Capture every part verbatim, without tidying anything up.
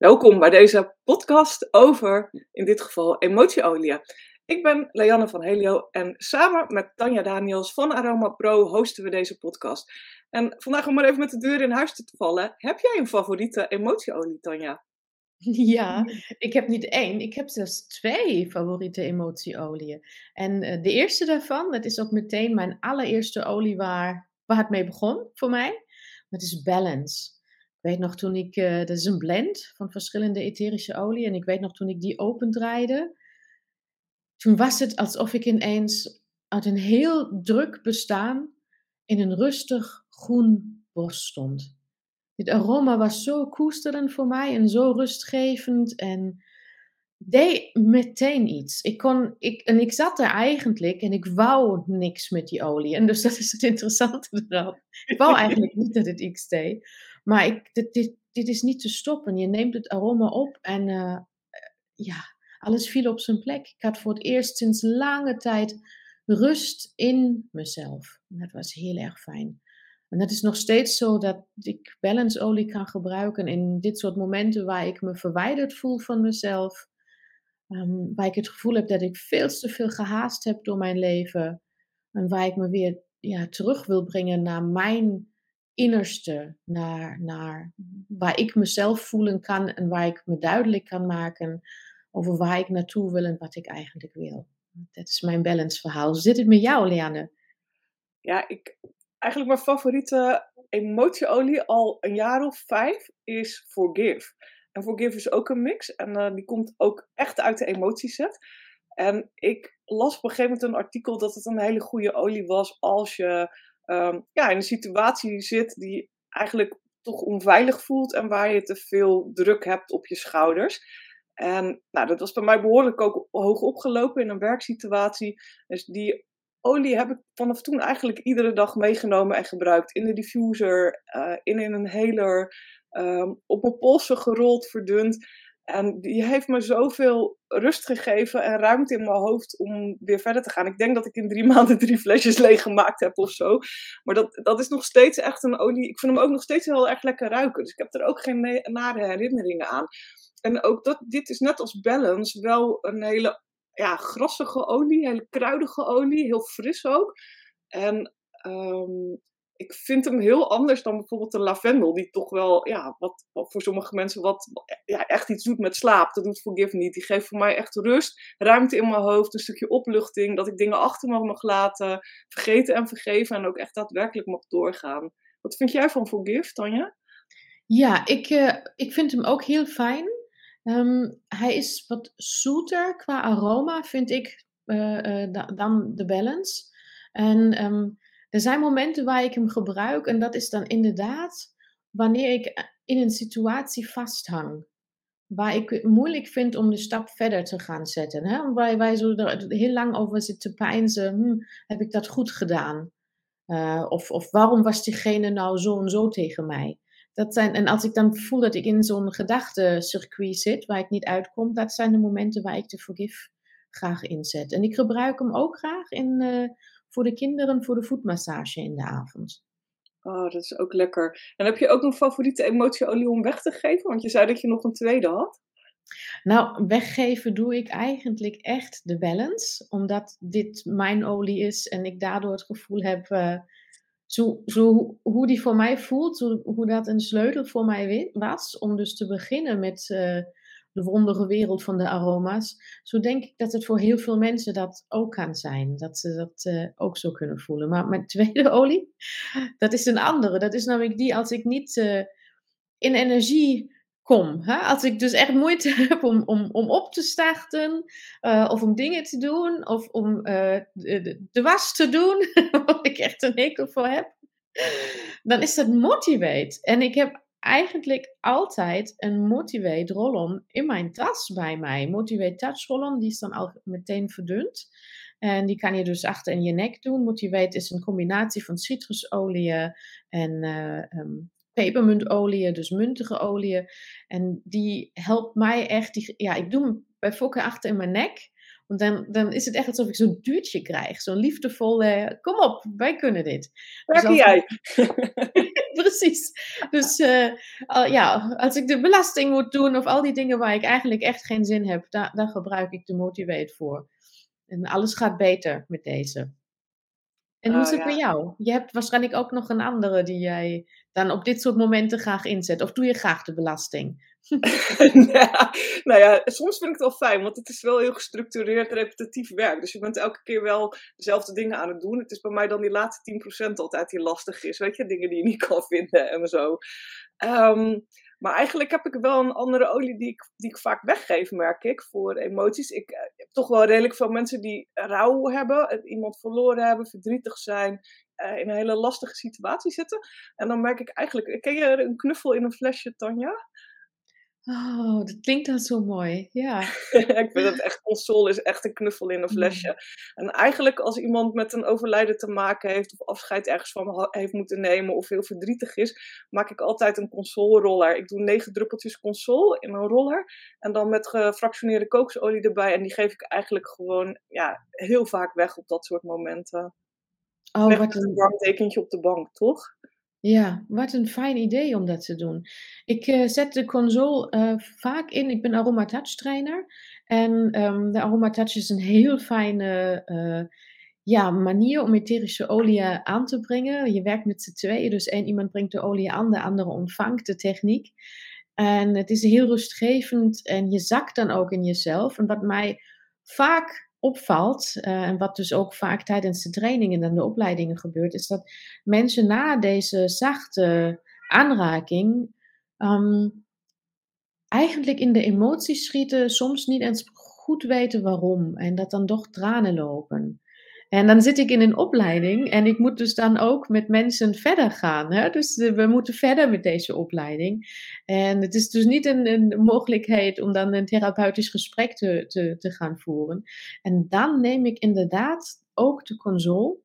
Welkom bij deze podcast over, in dit geval, emotieolieën. Ik ben Leanne van Helio en samen met Tanja Daniels van Aroma Pro hosten we deze podcast. En vandaag om maar even met de deur in huis te vallen, heb jij een favoriete emotieolie, Tanja? Ja, ik heb niet één. Ik heb zelfs twee favoriete emotieolieën. En de eerste daarvan, dat is ook meteen mijn allereerste olie waar, waar het mee begon voor mij. Dat is Balance. Ik weet nog toen ik, uh, dat is een blend van verschillende etherische olie. En ik weet nog toen ik die opendraaide. Toen was het alsof ik ineens uit een heel druk bestaan in een rustig groen bos stond. Dit aroma was zo koesterend voor mij en zo rustgevend en deed meteen iets. Ik kon, ik, en ik zat er eigenlijk en ik wou niks met die olie. En dus dat is het interessante eraan. Ik wou eigenlijk niet dat het iets deed. Maar ik, dit, dit, dit is niet te stoppen. Je neemt het aroma op en uh, ja, alles viel op zijn plek. Ik had voor het eerst sinds lange tijd rust in mezelf. En dat was heel erg fijn. En dat is nog steeds zo dat ik balanceolie kan gebruiken in dit soort momenten waar ik me verwijderd voel van mezelf. Um, waar ik het gevoel heb dat ik veel te veel gehaast heb door mijn leven. En waar ik me weer ja, terug wil brengen naar mijn innerste, naar, naar waar ik mezelf voelen kan en waar ik me duidelijk kan maken over waar ik naartoe wil en wat ik eigenlijk wil. Dat is mijn balance verhaal. Zit het met jou, Leanne? Ja, ik, eigenlijk mijn favoriete emotieolie al een jaar of vijf is Forgive. En Forgive is ook een mix en uh, die komt ook echt uit de emotieset. En ik las op een gegeven moment een artikel dat het een hele goede olie was als je Um, ja, in een situatie zit die eigenlijk toch onveilig voelt en waar je te veel druk hebt op je schouders. En nou, dat was bij mij behoorlijk ook hoog opgelopen in een werksituatie. Dus die olie heb ik vanaf toen eigenlijk iedere dag meegenomen en gebruikt. In de diffuser, uh, in een inhaler, um, op mijn polsen gerold, verdund. En die heeft me zoveel rust gegeven en ruimte in mijn hoofd om weer verder te gaan. Ik denk dat ik in drie maanden drie flesjes leeg gemaakt heb of zo. Maar dat, dat is nog steeds echt een olie. Ik vind hem ook nog steeds heel erg lekker ruiken. Dus ik heb er ook geen ne- nare herinneringen aan. En ook dat, dit is net als Balance wel een hele ja, grassige olie. Hele kruidige olie. Heel fris ook. En Um, ik vind hem heel anders dan bijvoorbeeld de lavendel, die toch wel, ja, wat, wat voor sommige mensen wat, ja, echt iets doet met slaap. Dat doet Forgive niet. Die geeft voor mij echt rust, ruimte in mijn hoofd, een stukje opluchting, dat ik dingen achter me mag laten, vergeten en vergeven en ook echt daadwerkelijk mag doorgaan. Wat vind jij van Forgive, Tanja? Ja, ik, uh, ik vind hem ook heel fijn. Um, hij is wat zoeter qua aroma, vind ik, uh, uh, da- dan de Balance. En Um, Er zijn momenten waar ik hem gebruik en dat is dan inderdaad wanneer ik in een situatie vasthang. Waar ik het moeilijk vind om de stap verder te gaan zetten. Hè? Waar wij zo er heel lang over zitten peinzen, hm, heb ik dat goed gedaan? Uh, of, of waarom was diegene nou zo en zo tegen mij? Dat zijn, en als ik dan voel dat ik in zo'n gedachtencircuit zit waar ik niet uitkom, dat zijn de momenten waar ik de Forgive graag inzet. En ik gebruik hem ook graag in Uh, voor de kinderen, voor de voetmassage in de avond. Oh, dat is ook lekker. En heb je ook een favoriete emotieolie om weg te geven? Want je zei dat je nog een tweede had. Nou, weggeven doe ik eigenlijk echt de Balance. Omdat dit mijn olie is en ik daardoor het gevoel heb, Uh, zo, zo, hoe die voor mij voelt, zo, hoe dat een sleutel voor mij was. Om dus te beginnen met Uh, de wonderlijke wereld van de aroma's. Zo denk ik dat het voor heel veel mensen dat ook kan zijn. Dat ze dat uh, ook zo kunnen voelen. Maar mijn tweede olie, dat is een andere. Dat is namelijk die als ik niet uh, in energie kom. Hè? Als ik dus echt moeite heb om, om, om op te starten. Uh, of om dingen te doen. Of om uh, de, de was te doen. Wat ik echt een hekel voor heb. Dan is dat Motivate. En ik heb eigenlijk altijd een Motivate Rollon in mijn tas bij mij. Motivate Touch Rollon, die is dan al meteen verdund. En die kan je dus achter in je nek doen. Motivate is een combinatie van citrusolieën en uh, um, pepermuntolieën, dus muntige olieën. En die helpt mij echt. Die, ja, ik doe hem bij fokken achter in mijn nek. Want dan, dan is het echt alsof ik zo'n duwtje krijg. Zo'n liefdevolle, kom op, wij kunnen dit. Werken dus jij? precies. Dus uh, al, ja, als ik de belasting moet doen of al die dingen waar ik eigenlijk echt geen zin heb, daar, daar gebruik ik de Motivate voor. En alles gaat beter met deze. En oh, hoe is het ja. bij jou? Je hebt waarschijnlijk ook nog een andere die jij dan op dit soort momenten graag inzet. Of doe je graag de belasting? nou, nou ja, soms vind ik het wel fijn, want het is wel heel gestructureerd repetitief werk. Dus je bent elke keer wel dezelfde dingen aan het doen. Het is bij mij dan die laatste tien procent altijd die lastig is. Weet je, dingen die je niet kan vinden en zo. Um, maar eigenlijk heb ik wel een andere olie die ik, die ik vaak weggeef, merk ik, voor emoties. Ik uh, heb toch wel redelijk veel mensen die rouw hebben, iemand verloren hebben, verdrietig zijn, uh, in een hele lastige situatie zitten. En dan merk ik eigenlijk, ken je een knuffel in een flesje, Tanja? Oh, dat klinkt dan zo mooi, ja. Ik vind het echt, consol is echt een knuffel in een flesje. Mm. En eigenlijk als iemand met een overlijden te maken heeft, of afscheid ergens van heeft moeten nemen, of heel verdrietig is, maak ik altijd een consolroller. Ik doe negen druppeltjes consol in een roller, en dan met gefractioneerde kokosolie erbij, en die geef ik eigenlijk gewoon ja, heel vaak weg op dat soort momenten. Oh, met wat een banktekentje op de bank, toch? Ja, wat een fijn idee om dat te doen. Ik uh, zet de console uh, vaak in. Ik ben Aroma Touch trainer. En um, de Aroma Touch is een heel fijne uh, ja, manier om etherische olie aan te brengen. Je werkt met z'n tweeën. Dus één iemand brengt de olie aan, de andere ontvangt de techniek. En het is heel rustgevend. En je zakt dan ook in jezelf. En wat mij vaak opvalt, uh, en wat dus ook vaak tijdens de trainingen en de opleidingen gebeurt, is dat mensen na deze zachte aanraking um, eigenlijk in de emoties schieten, soms niet eens goed weten waarom, en dat dan toch tranen lopen. En dan zit ik in een opleiding en ik moet dus dan ook met mensen verder gaan. Hè? Dus we moeten verder met deze opleiding. En het is dus niet een, een mogelijkheid om dan een therapeutisch gesprek te, te, te gaan voeren. En dan neem ik inderdaad ook de consol,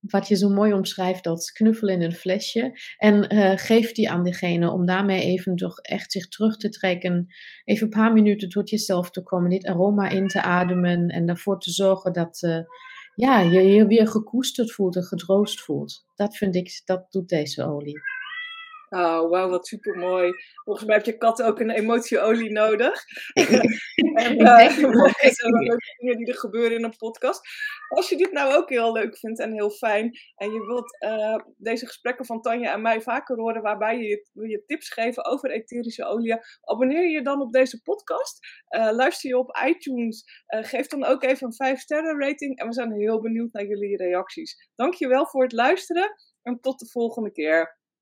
wat je zo mooi omschrijft als knuffel in een flesje, en uh, geef die aan degene om daarmee even toch echt zich terug te trekken, even een paar minuten tot jezelf te komen, dit aroma in te ademen en ervoor te zorgen dat Uh, Ja, je je weer gekoesterd voelt en gedroost voelt. Dat vind ik, dat doet deze olie. Oh, wauw, wat supermooi. Volgens mij heb je kat ook een emotieolie nodig. en uh, er zijn wel leuke dingen die er gebeuren in een podcast. Als je dit nou ook heel leuk vindt en heel fijn, en je wilt uh, deze gesprekken van Tanja en mij vaker horen, waarbij je je tips geven over etherische olie, abonneer je dan op deze podcast. Uh, luister je op iTunes. Uh, geef dan ook even een vijf sterren rating. En we zijn heel benieuwd naar jullie reacties. Dankjewel voor het luisteren en tot de volgende keer.